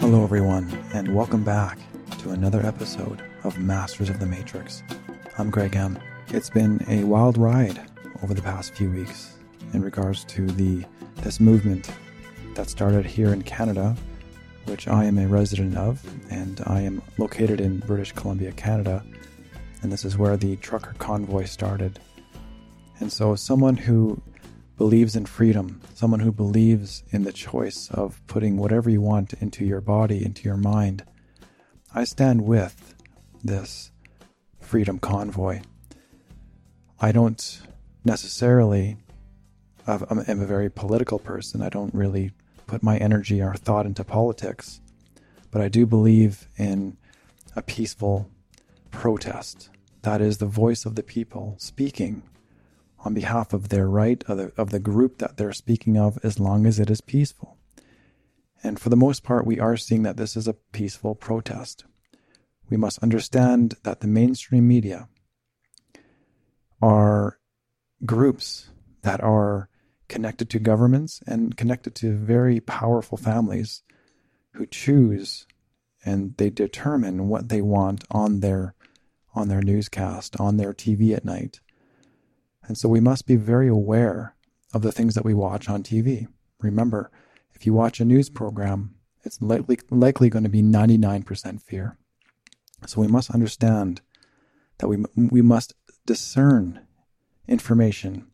Hello everyone, and welcome back to another episode of Masters of the Matrix. I'm Greg M. It's been a wild ride over the past few weeks in regards to this movement that started here in Canada, which I am a resident of, and I am located in British Columbia, Canada, and this is where the trucker convoy started. And so someone who believes in freedom, someone who believes in the choice of putting whatever you want into your body, into your mind, I stand with this freedom convoy. I don't necessarily, I'm a very political person. I don't really put my energy or thought into politics, but I do believe in a peaceful protest. That is the voice of the people speaking on behalf of their right, of the group that they're speaking of, as long as it is peaceful. And for the most part, we are seeing that this is a peaceful protest. We must understand that the mainstream media are groups that are connected to governments and connected to very powerful families who choose and they determine what they want on their newscast, on their TV at night. And so we must be very aware of the things that we watch on TV. Remember, if you watch a news program, it's likely going to be 99% fear. So we must understand that we must discern information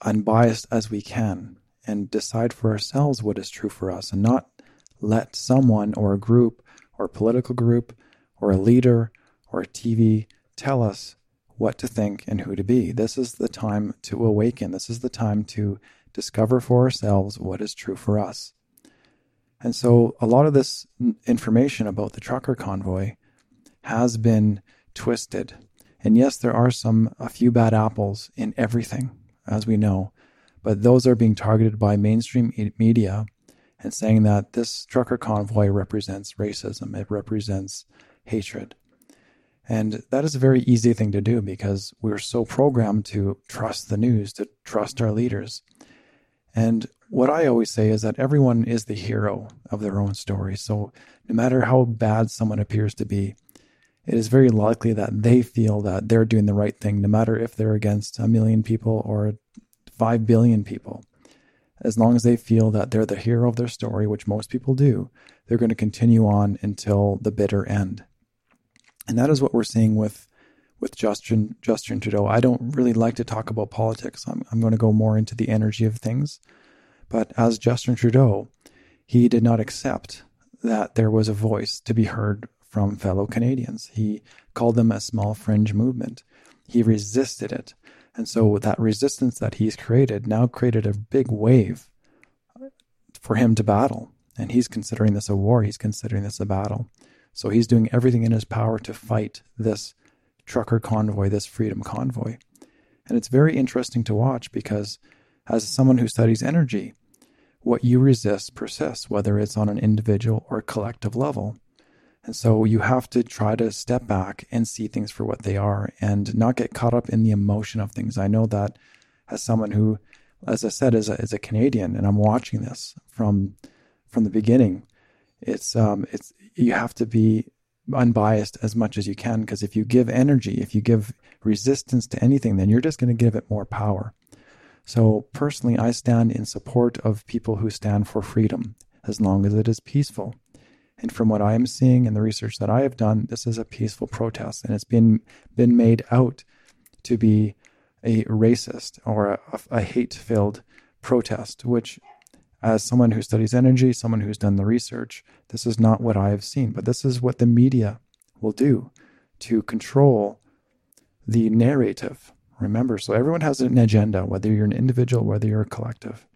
unbiased as we can and decide for ourselves what is true for us, and not let someone or a group or a political group or a leader or a TV tell us what to think and who to be. This is the time to awaken. This is the time to discover for ourselves what is true for us. And so a lot of this information about the trucker convoy has been twisted. And yes, there are a few bad apples in everything, as we know, but those are being targeted by mainstream media and saying that this trucker convoy represents racism. It represents hatred. And that is a very easy thing to do because we're so programmed to trust the news, to trust our leaders. And what I always say is that everyone is the hero of their own story. So no matter how bad someone appears to be, it is very likely that they feel that they're doing the right thing, no matter if they're against 1 million people or 5 billion people. As long as they feel that they're the hero of their story, which most people do, they're going to continue on until the bitter end. And that is what we're seeing with Justin Trudeau. I don't really like to talk about politics. I'm going to go more into the energy of things. But as Justin Trudeau, he did not accept that there was a voice to be heard from fellow Canadians. He called them a small fringe movement. He resisted it. And so that resistance that he's created now created a big wave for him to battle. And he's considering this a war. He's considering this a battle. So he's doing everything in his power to fight this trucker convoy, this freedom convoy. And it's very interesting to watch because, as someone who studies energy, what you resist persists, whether it's on an individual or collective level. And so you have to try to step back and see things for what they are and not get caught up in the emotion of things. I know that as someone who, as I said, is a Canadian, and I'm watching this from the beginning, it's you have to be unbiased as much as you can, because if you give energy, if you give resistance to anything, then you're just going to give it more power. So personally, I stand in support of people who stand for freedom, as long as it is peaceful. And from what I am seeing and the research that I have done, this is a peaceful protest, and it's been made out to be a racist or a hate-filled protest, which, as someone who studies energy, someone who's done the research, this is not what I have seen. But this is what the media will do to control the narrative. Remember, so everyone has an agenda, whether you're an individual, whether you're a collective.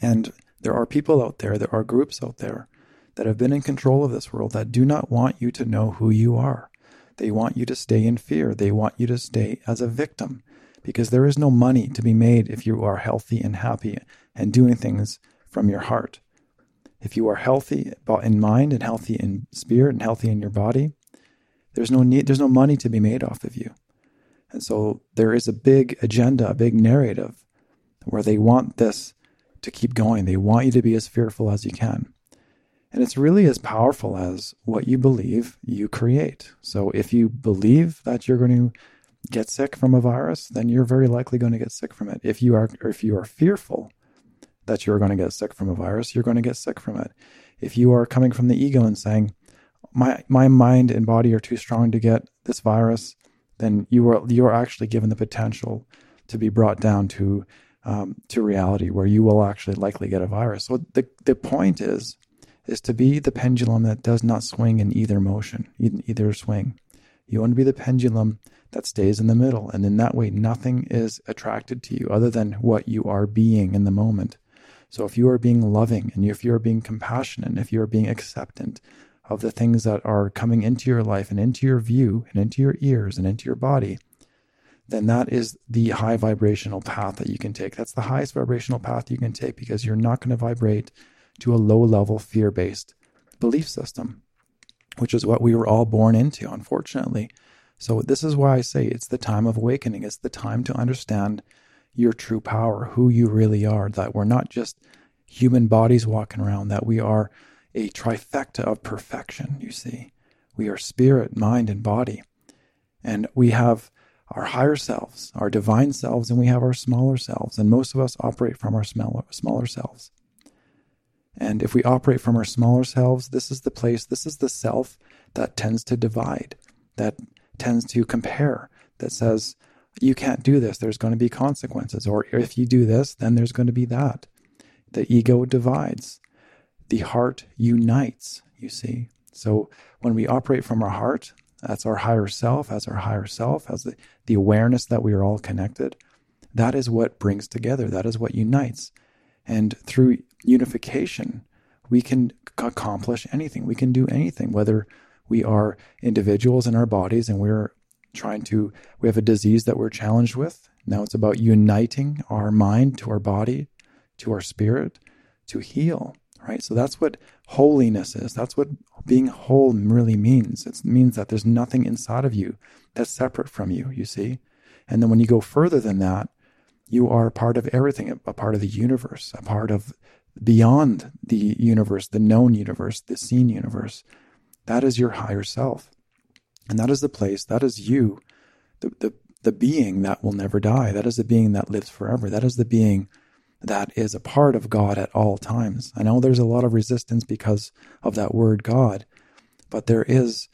And there are people out there, there are groups out there that have been in control of this world that do not want you to know who you are. They want you to stay in fear. They want you to stay as a victim, because there is no money to be made if you are healthy and happy and doing things from your heart. If you are healthy in mind and healthy in spirit and healthy in your body, There's no need. There's no money to be made off of you. And so there is a big agenda, a big narrative where they want this to keep going. They want you to be as fearful as you can. And it's really as powerful as what you believe you create. So if you believe that you're going to get sick from a virus, then you're very likely going to get sick from it. If you are fearful that you're going to get sick from a virus, you're going to get sick from it. If you are coming from the ego and saying, my mind and body are too strong to get this virus, then you are actually given the potential to be brought down to reality where you will actually likely get a virus. So the point is to be the pendulum that does not swing in either motion, either swing. You want to be the pendulum that stays in the middle. And in that way, nothing is attracted to you other than what you are being in the moment. So if you are being loving and if you are being compassionate and if you are being acceptant of the things that are coming into your life and into your view and into your ears and into your body, then that is the high vibrational path that you can take. That's the highest vibrational path you can take because you're not going to vibrate to a low-level fear-based belief system, which is what we were all born into, unfortunately. So this is why I say it's the time of awakening. It's the time to understand your true power, who you really are, that we're not just human bodies walking around, that we are a trifecta of perfection, you see. We are spirit, mind, and body. And we have our higher selves, our divine selves, and we have our smaller selves. And most of us operate from our smaller selves. And if we operate from our smaller selves, this is the place, this is the self that tends to divide, that tends to compare, that says, you can't do this, there's going to be consequences. Or if you do this, then there's going to be that. The ego divides. The heart unites, you see. So when we operate from our heart, that's our higher self, as the awareness that we are all connected, that is what brings together, that is what unites. And through unification, we can accomplish anything. We can do anything, whether we are individuals in our bodies and we have a disease that we're challenged with. Now it's about uniting our mind to our body, to our spirit, to heal. Right? So that's what holiness is. That's what being whole really means. It means that there's nothing inside of you that's separate from you, you see? And then when you go further than that, you are a part of everything, a part of the universe, a part of beyond the universe, the known universe, the seen universe. That is your higher self. And that is the place, that is you, the being that will never die. That is the being that lives forever. That is the being that is a part of God at all times. I know there's a lot of resistance because of that word God, but there is,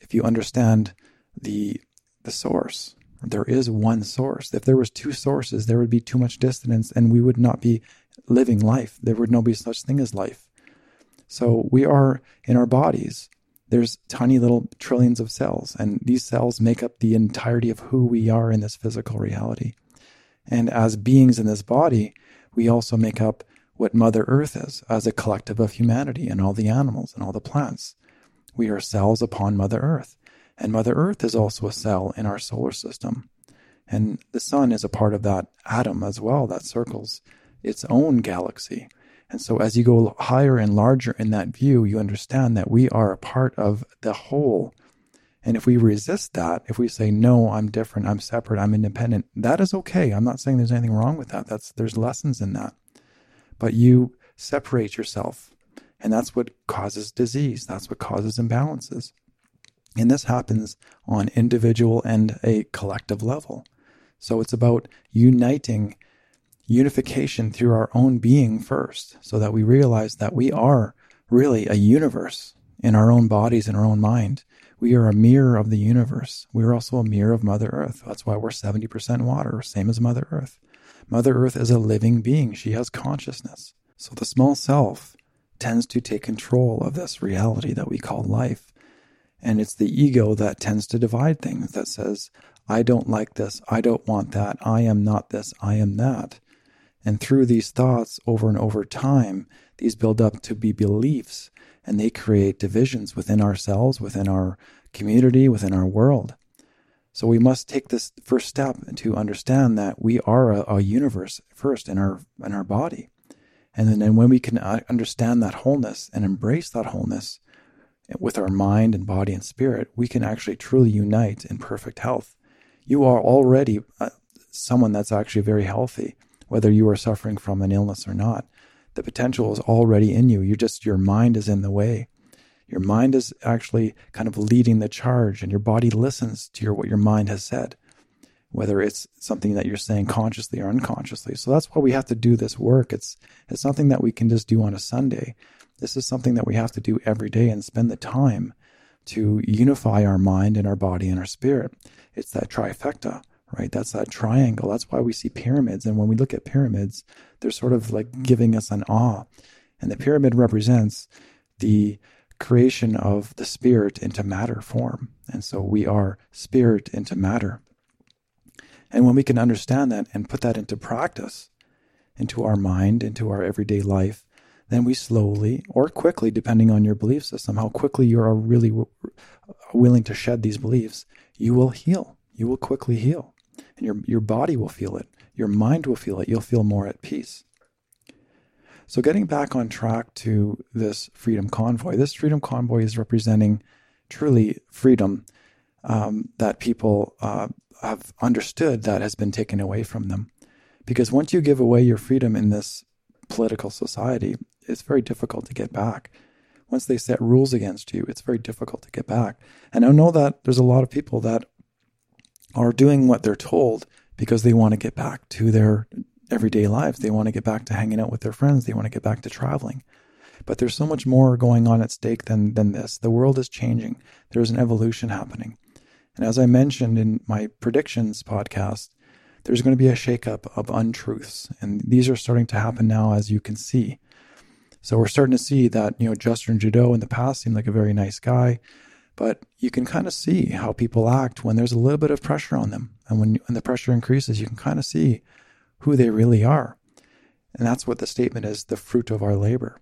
if you understand the source, there is one source. If there was two sources, there would be too much dissonance and we would not be living life. There would not be such thing as life. So we are in our bodies. There's tiny little trillions of cells, and these cells make up the entirety of who we are in this physical reality. And as beings in this body, we also make up what Mother Earth is as a collective of humanity and all the animals and all the plants. We are cells upon Mother Earth. And Mother Earth is also a cell in our solar system. And the sun is a part of that atom as well that circles its own galaxy. And so as you go higher and larger in that view, you understand that we are a part of the whole. And if we resist that, if we say, no, I'm different, I'm separate, I'm independent, that is okay. I'm not saying there's anything wrong with that. There's lessons in that. But you separate yourself. And that's what causes disease. That's what causes imbalances. And this happens on individual and a collective level. So it's about unification through our own being first, so that we realize that we are really a universe in our own bodies, in our own mind. We are a mirror of the universe. We are also a mirror of Mother Earth. That's why we're 70% water, same as Mother Earth. Mother Earth is a living being. She has consciousness. So the small self tends to take control of this reality that we call life. And it's the ego that tends to divide things, that says, I don't like this. I don't want that. I am not this. I am that. And through these thoughts over and over time, these build up to be beliefs. And they create divisions within ourselves, within our community, within our world. So we must take this first step to understand that we are a universe first in our body. And then when we can understand that wholeness and embrace that wholeness, with our mind and body and spirit, we can actually truly unite in perfect health. You are already someone that's actually very healthy, whether you are suffering from an illness or not. The potential is already in you. You're just, your mind is in the way. Your mind is actually kind of leading the charge, and your body listens to what your mind has said, whether it's something that you're saying consciously or unconsciously. So that's why we have to do this work. It's something that we can just do on a Sunday. This is something that we have to do every day and spend the time to unify our mind and our body and our spirit. It's that trifecta, right? That's that triangle. That's why we see pyramids. And when we look at pyramids, they're sort of like giving us an awe. And the pyramid represents the creation of the spirit into matter form. And so we are spirit into matter. And when we can understand that and put that into practice, into our mind, into our everyday life, then we slowly or quickly, depending on your belief system, how quickly you are really willing to shed these beliefs, you will heal. You will quickly heal. And your body will feel it. Your mind will feel it. You'll feel more at peace. So getting back on track to this freedom convoy, is representing truly freedom that people have understood that has been taken away from them. Because once you give away your freedom in this political society, it's very difficult to get back. Once they set rules against you, it's very difficult to get back. And I know that there's a lot of people that are doing what they're told because they want to get back to their everyday lives. They want to get back to hanging out with their friends. They want to get back to traveling. But there's so much more going on at stake than this. The world is changing. There's an evolution happening. And as I mentioned in my predictions podcast, there's going to be a shakeup of untruths. And these are starting to happen now, as you can see. So we're starting to see that, Justin Trudeau in the past seemed like a very nice guy, but you can kind of see how people act when there's a little bit of pressure on them. And when the pressure increases, you can kind of see who they really are. And that's what the statement is, the fruit of our labor.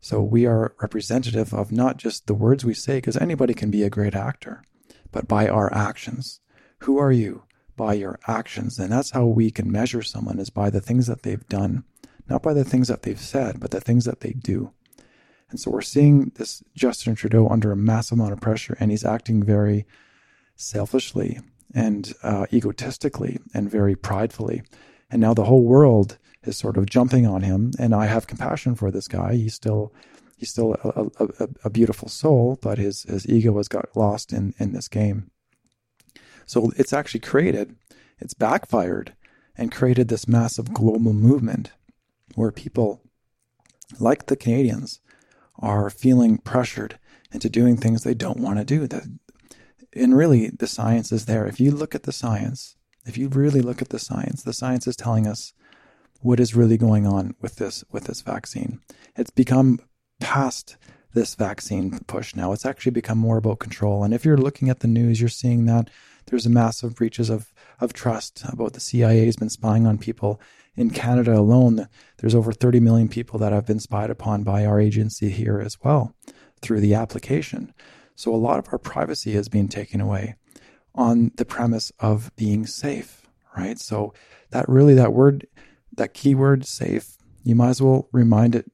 So we are representative of not just the words we say, because anybody can be a great actor, but by our actions. Who are you? By your actions. And that's how we can measure someone, is by the things that they've done, not by the things that they've said, but the things that they do. And so we're seeing this Justin Trudeau under a massive amount of pressure, and he's acting very selfishly and egotistically and very pridefully. And now the whole world is sort of jumping on him. And I have compassion for this guy. He's still a beautiful soul, but his ego has got lost in this game. So it's actually it's backfired and created this massive global movement where people like the Canadians are feeling pressured into doing things they don't want to do. And really, the science is there. If you look at the science, the science is telling us what is really going on with this vaccine. It's become past this vaccine push now. It's actually become more about control. And if you're looking at the news, you're seeing that there's a massive breaches of trust about the CIA has been spying on people. In Canada alone, there's over 30 million people that have been spied upon by our agency here as well through the application. So a lot of our privacy is being taken away on the premise of being safe, right? So that keyword safe, you might as well remind it.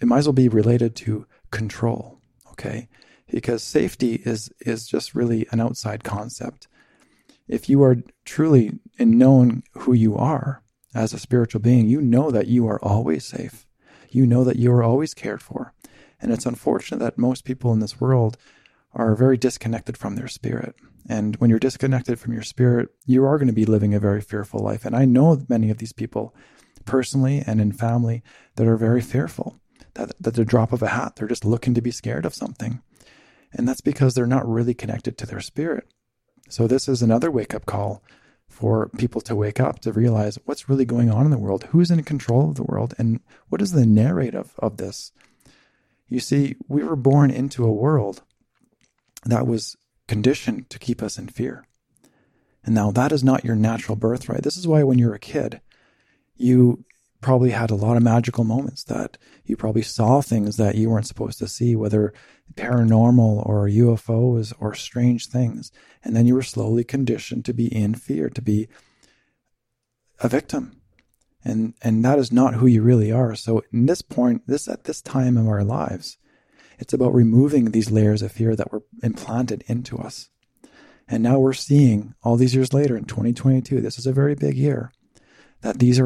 It might as well be related to control, okay? Because safety is just really an outside concept. If you are truly in knowing who you are as a spiritual being, you know that you are always safe. You know that you are always cared for. And it's unfortunate that most people in this world are very disconnected from their spirit. And when you're disconnected from your spirit, you are going to be living a very fearful life. And I know many of these people personally and in family that are very fearful. That the drop of a hat, they're just looking to be scared of something. And that's because they're not really connected to their spirit. So this is another wake-up call for people to wake up, to realize what's really going on in the world, who's in control of the world, and what is the narrative of this. You see, we were born into a world that was conditioned to keep us in fear. And now that is not your natural birthright. This is why when you're a kid, you probably had a lot of magical moments, that you probably saw things that you weren't supposed to see, whether paranormal or UFOs or strange things. And then you were slowly conditioned to be in fear, to be a victim. And that is not who you really are. So at this time of our lives, It's about removing these layers of fear that were implanted into us. And now we're seeing all these years later in 2022, this is a very big year, that these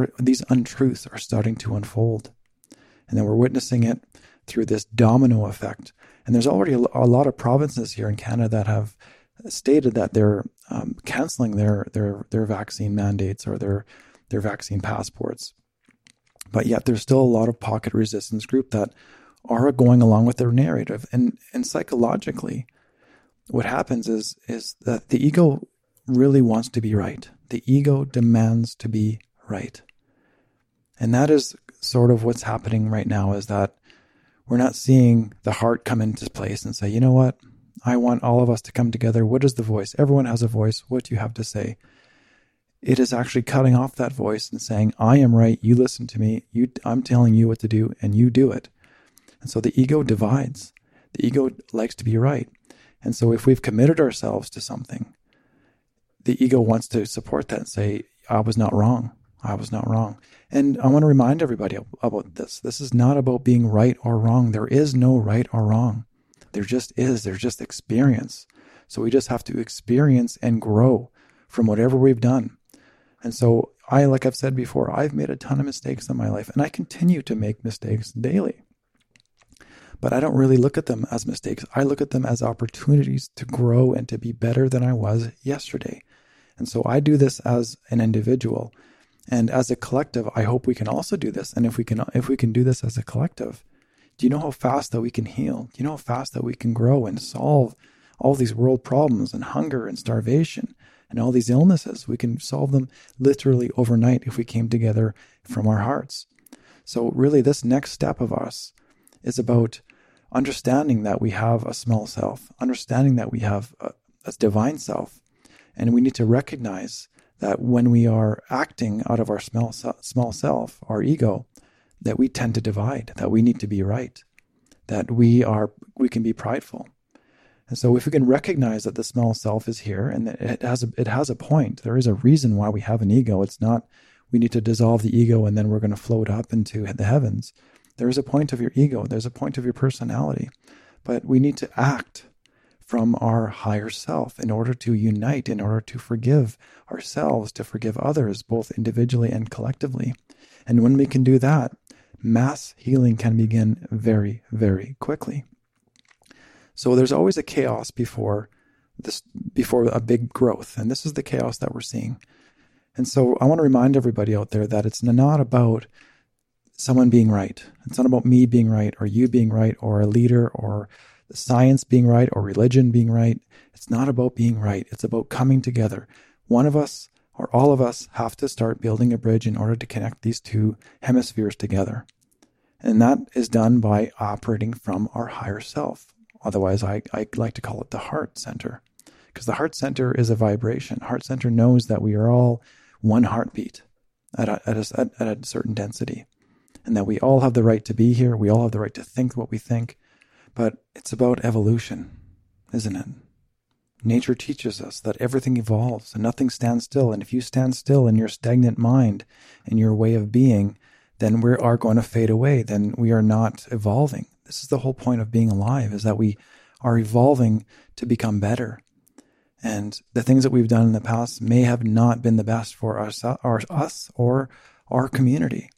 untruths are starting to unfold. And then we're witnessing it through this domino effect. And there's already a lot of provinces here in Canada that have stated that they're canceling their vaccine mandates or their vaccine passports. But yet there's still a lot of pocket resistance group that are going along with their narrative. And psychologically, what happens is that the ego really wants to be right. The ego demands to be right. And that is sort of what's happening right now, is that we're not seeing the heart come into place and say, you know what? I want all of us to come together. What is the voice? Everyone has a voice. What do you have to say? It is actually cutting off that voice and saying, I am right. You listen to me. I'm telling you what to do, and you do it. And so the ego divides. The ego likes to be right. And so if we've committed ourselves to something, the ego wants to support that and say, I was not wrong. I was not wrong. And I want to remind everybody about this. This is not about being right or wrong. There is no right or wrong. There just is. There's just experience. So we just have to experience and grow from whatever we've done. And so like I've said before, I've made a ton of mistakes in my life, and I continue to make mistakes daily. But I don't really look at them as mistakes. I look at them as opportunities to grow and to be better than I was yesterday. And so I do this as an individual. And as a collective, I hope we can also do this. And if we can do this as a collective, do you know how fast that we can heal? Do you know how fast that we can grow and solve all these world problems and hunger and starvation and all these illnesses? We can solve them literally overnight if we came together from our hearts. So really, this next step of us is about understanding that we have a small self, understanding that we have a divine self. And we need to recognize that when we are acting out of our small self, our ego, that we tend to divide, that we need to be right, that we can be prideful. And so if we can recognize that the small self is here and that it has a point, there is a reason why we have an ego. It's not we need to dissolve the ego and then we're going to float up into the heavens. There is a point of your ego. There's a point of your personality. But we need to act from our higher self in order to unite, in order to forgive ourselves, to forgive others, both individually and collectively. And when we can do that, mass healing can begin very, very quickly. So there's always a chaos before a big growth. And this is the chaos that we're seeing. And so I want to remind everybody out there that it's not about someone being right. It's not about me being right or you being right or a leader or science being right or religion being right. It's not about being right. It's about coming together. One of us or all of us have to start building a bridge in order to connect these two hemispheres together. And that is done by operating from our higher self. Otherwise, I like to call it the heart center, because the heart center is a vibration. Heart center knows that we are all one heartbeat at a certain density, and that we all have the right to be here. We all have the right to think what we think. But it's about evolution, isn't it? Nature teaches us that everything evolves and nothing stands still. And if you stand still in your stagnant mind and your way of being, then we are going to fade away. Then we are not evolving. This is the whole point of being alive, is that we are evolving to become better. And the things that we've done in the past may have not been the best for us or our community.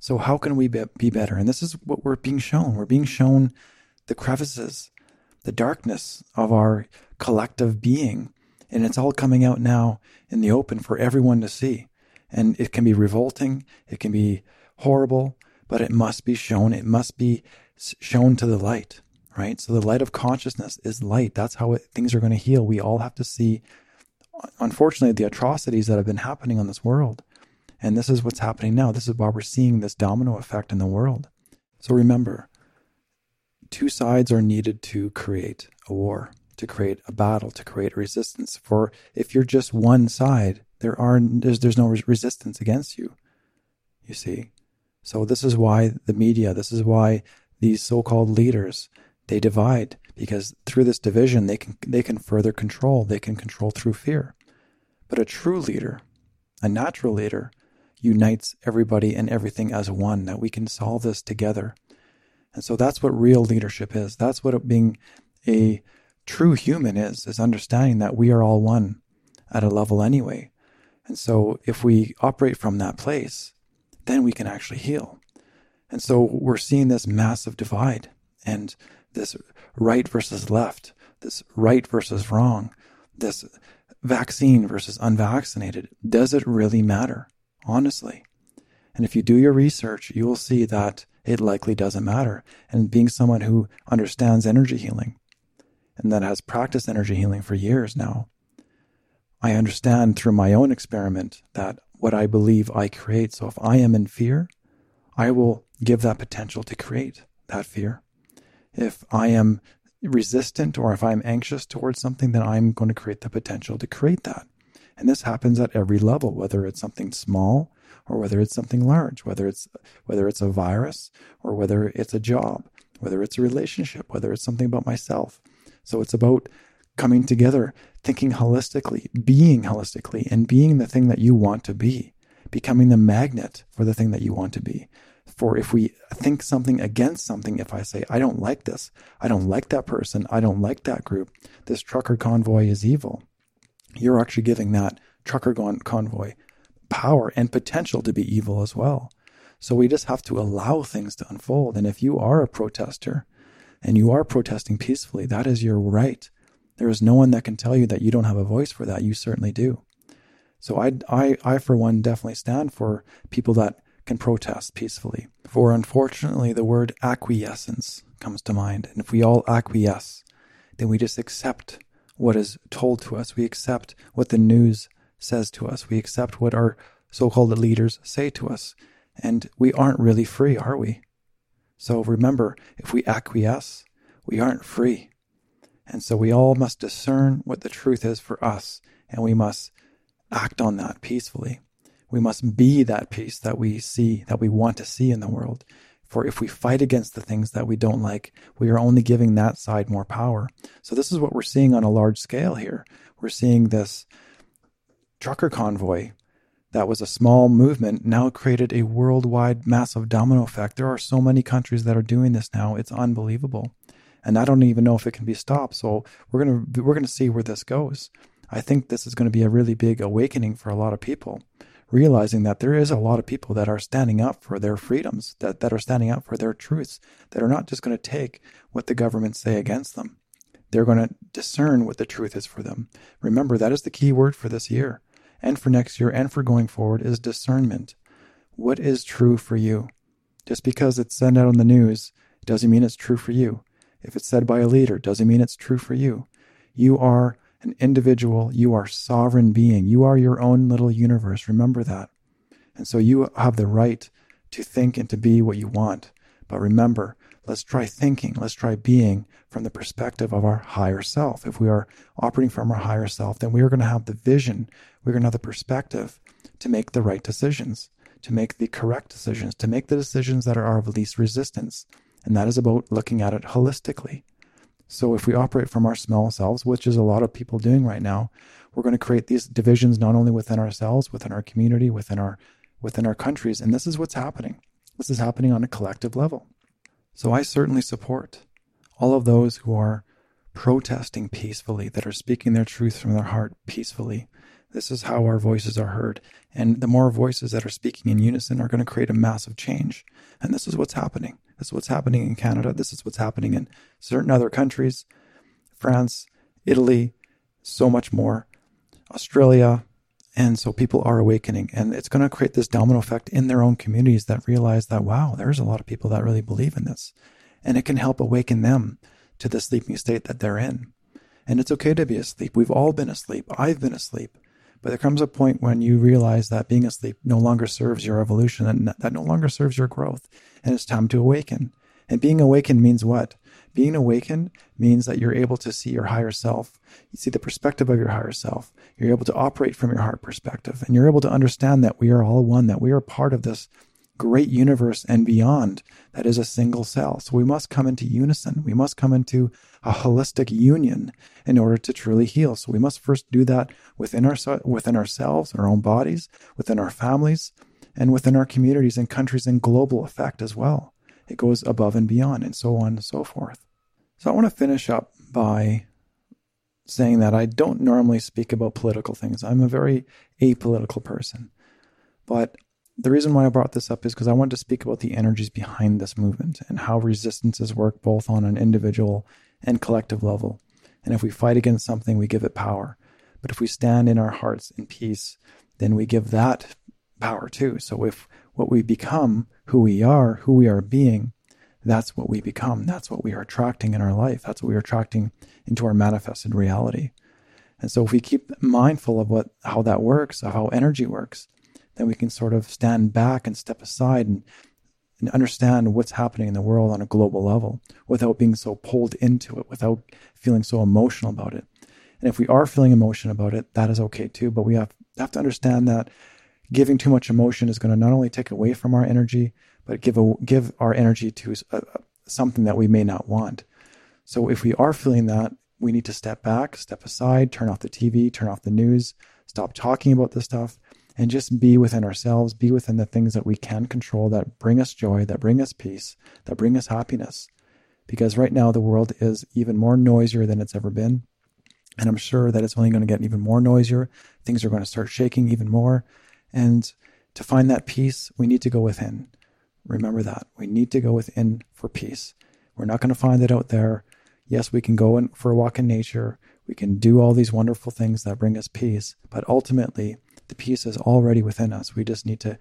So how can we be better? And this is what we're being shown. We're being shown the crevices, the darkness of our collective being. And it's all coming out now in the open for everyone to see. And it can be revolting. It can be horrible, but it must be shown. It must be shown to the light, right? So the light of consciousness is light. That's how things are going to heal. We all have to see, unfortunately, the atrocities that have been happening on this world. And this is what's happening now. This is why we're seeing this domino effect in the world. So remember, two sides are needed to create a war, to create a battle, to create a resistance. For if you're just one side, there's no resistance against you, you see. So this is why the media, this is why these so-called leaders, they divide, because through this division, they can further control. They can control through fear. But a true leader, a natural leader, unites everybody and everything as one, that we can solve this together. And so that's what real leadership is. That's what being a true human is understanding that we are all one at a level anyway. And so if we operate from that place, then we can actually heal. And so we're seeing this massive divide and this right versus left, this right versus wrong, this vaccine versus unvaccinated. Does it really matter? Honestly. And if you do your research, you will see that it likely doesn't matter. And being someone who understands energy healing and that has practiced energy healing for years now, I understand through my own experiment that what I believe I create. So if I am in fear, I will give that potential to create that fear. If I am resistant or if I'm anxious towards something, then I'm going to create the potential to create that. And this happens at every level, whether it's something small or whether it's something large, whether it's a virus or whether it's a job, whether it's a relationship, whether it's something about myself. So it's about coming together, thinking holistically, and being the thing that you want to be, becoming the magnet for the thing that you want to be. For if we think something against something, if I say, I don't like this, I don't like that person, I don't like that group, this trucker convoy is evil, you're actually giving that trucker convoy power and potential to be evil as well. So we just have to allow things to unfold. And if you are a protester and you are protesting peacefully, that is your right. There is no one that can tell you that you don't have a voice for that. You certainly do. So I for one, definitely stand for people that can protest peacefully. For unfortunately, the word acquiescence comes to mind. And if we all acquiesce, then we just accept what is told to us. We accept what the news says to us. We accept what our so-called leaders say to us. And we aren't really free, are we? So remember, if we acquiesce, we aren't free. And so we all must discern what the truth is for us, and we must act on that peacefully. We must be that peace that we see, that we want to see in the world. For if we fight against the things that we don't like, we are only giving that side more power. So this is what we're seeing on a large scale here. We're seeing this trucker convoy that was a small movement now created a worldwide massive domino effect. There are so many countries that are doing this now. It's unbelievable. And I don't even know if it can be stopped. So we're going to see where this goes. I think this is going to be a really big awakening for a lot of people, realizing that there is a lot of people that are standing up for their freedoms, that are standing up for their truths, that are not just going to take what the governments say against them. They're going to discern what the truth is for them. Remember, that is the key word for this year and for next year and for going forward is discernment. What is true for you? Just because it's sent out on the news doesn't mean it's true for you. If it's said by a leader, doesn't mean it's true for you. You are an individual. You are a sovereign being. You are your own little universe. Remember that. And so you have the right to think and to be what you want. But remember, let's try thinking. Let's try being from the perspective of our higher self. If we are operating from our higher self, then we are going to have the vision. We're going to have the perspective to make the right decisions, to make the correct decisions, to make the decisions that are of least resistance. And that is about looking at it holistically. So if we operate from our small selves, which is a lot of people doing right now, we're going to create these divisions not only within ourselves, within our community, within our countries. And this is what's happening. This is happening on a collective level. So I certainly support all of those who are protesting peacefully, that are speaking their truth from their heart peacefully. This is how our voices are heard. And the more voices that are speaking in unison are going to create a massive change. And this is what's happening. This is what's happening in Canada. This is what's happening in certain other countries, France, Italy, so much more, Australia. And so people are awakening. And it's going to create this domino effect in their own communities that realize that, wow, there's a lot of people that really believe in this. And it can help awaken them to the sleeping state that they're in. And it's okay to be asleep. We've all been asleep. I've been asleep. But there comes a point when you realize that being asleep no longer serves your evolution and that no longer serves your growth. And it's time to awaken. And being awakened means what? Being awakened means that you're able to see your higher self. You see the perspective of your higher self. You're able to operate from your heart perspective. And you're able to understand that we are all one, that we are part of this great universe and beyond that is a single cell. So we must come into unison. We must come into a holistic union in order to truly heal. So we must first do that within ourselves, our own bodies, within our families, and within our communities and countries in global effect as well. It goes above and beyond, and so on and so forth. So I want to finish up by saying that I don't normally speak about political things. I'm a very apolitical person. But the reason why I brought this up is because I wanted to speak about the energies behind this movement and how resistances work both on an individual and collective level. And if we fight against something, we give it power. But if we stand in our hearts in peace, then we give that power too. So if what we become, who we are being, that's what we become. That's what we are attracting in our life. That's what we are attracting into our manifested reality. And so if we keep mindful of how that works, of how energy works, then we can sort of stand back and step aside and understand what's happening in the world on a global level without being so pulled into it, without feeling so emotional about it. And if we are feeling emotion about it, that is okay too. But we have to understand that giving too much emotion is going to not only take away from our energy, but give our energy to something that we may not want. So if we are feeling that, we need to step back, step aside, turn off the TV, turn off the news, stop talking about this stuff, and just be within ourselves, be within the things that we can control that bring us joy, that bring us peace, that bring us happiness. Because right now the world is even more noisier than it's ever been. And I'm sure that it's only going to get even more noisier. Things are going to start shaking even more. And to find that peace, we need to go within. Remember that. We need to go within for peace. We're not going to find it out there. Yes, we can go in for a walk in nature. We can do all these wonderful things that bring us peace. But ultimately, the peace is already within us. We just need to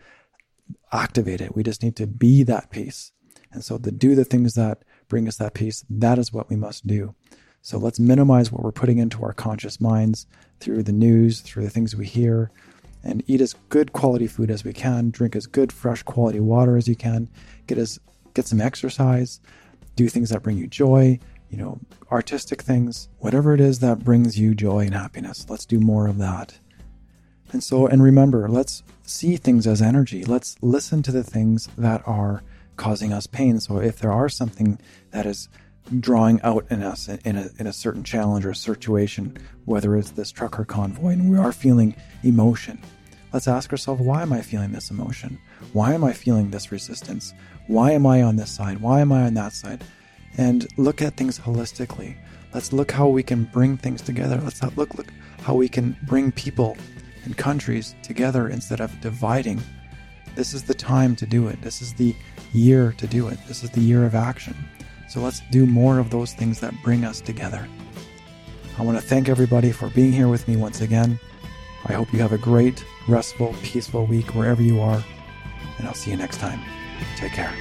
activate it. We just need to be that peace. And so to do the things that bring us that peace, that is what we must do. So let's minimize what we're putting into our conscious minds through the news, through the things we hear, and eat as good quality food as we can, drink as good fresh quality water as you can, get some exercise, do things that bring you joy, artistic things, whatever it is that brings you joy and happiness. Let's do more of that. And remember, let's see things as energy. Let's listen to the things that are causing us pain. So if there are something that is drawing out in us in a certain challenge or situation, whether it's this trucker convoy and we are feeling emotion, let's ask ourselves, why am I feeling this emotion? Why am I feeling this resistance? Why am I on this side? Why am I on that side? And look at things holistically. Let's look how we can bring things together. Let's look how we can bring people and countries together instead of dividing. This is the time to do it. This is the year to do it. This is the year of action. So let's do more of those things that bring us together. I want to thank everybody for being here with me once again. I hope you have a great, restful, peaceful week wherever you are, and I'll see you next time. Take care.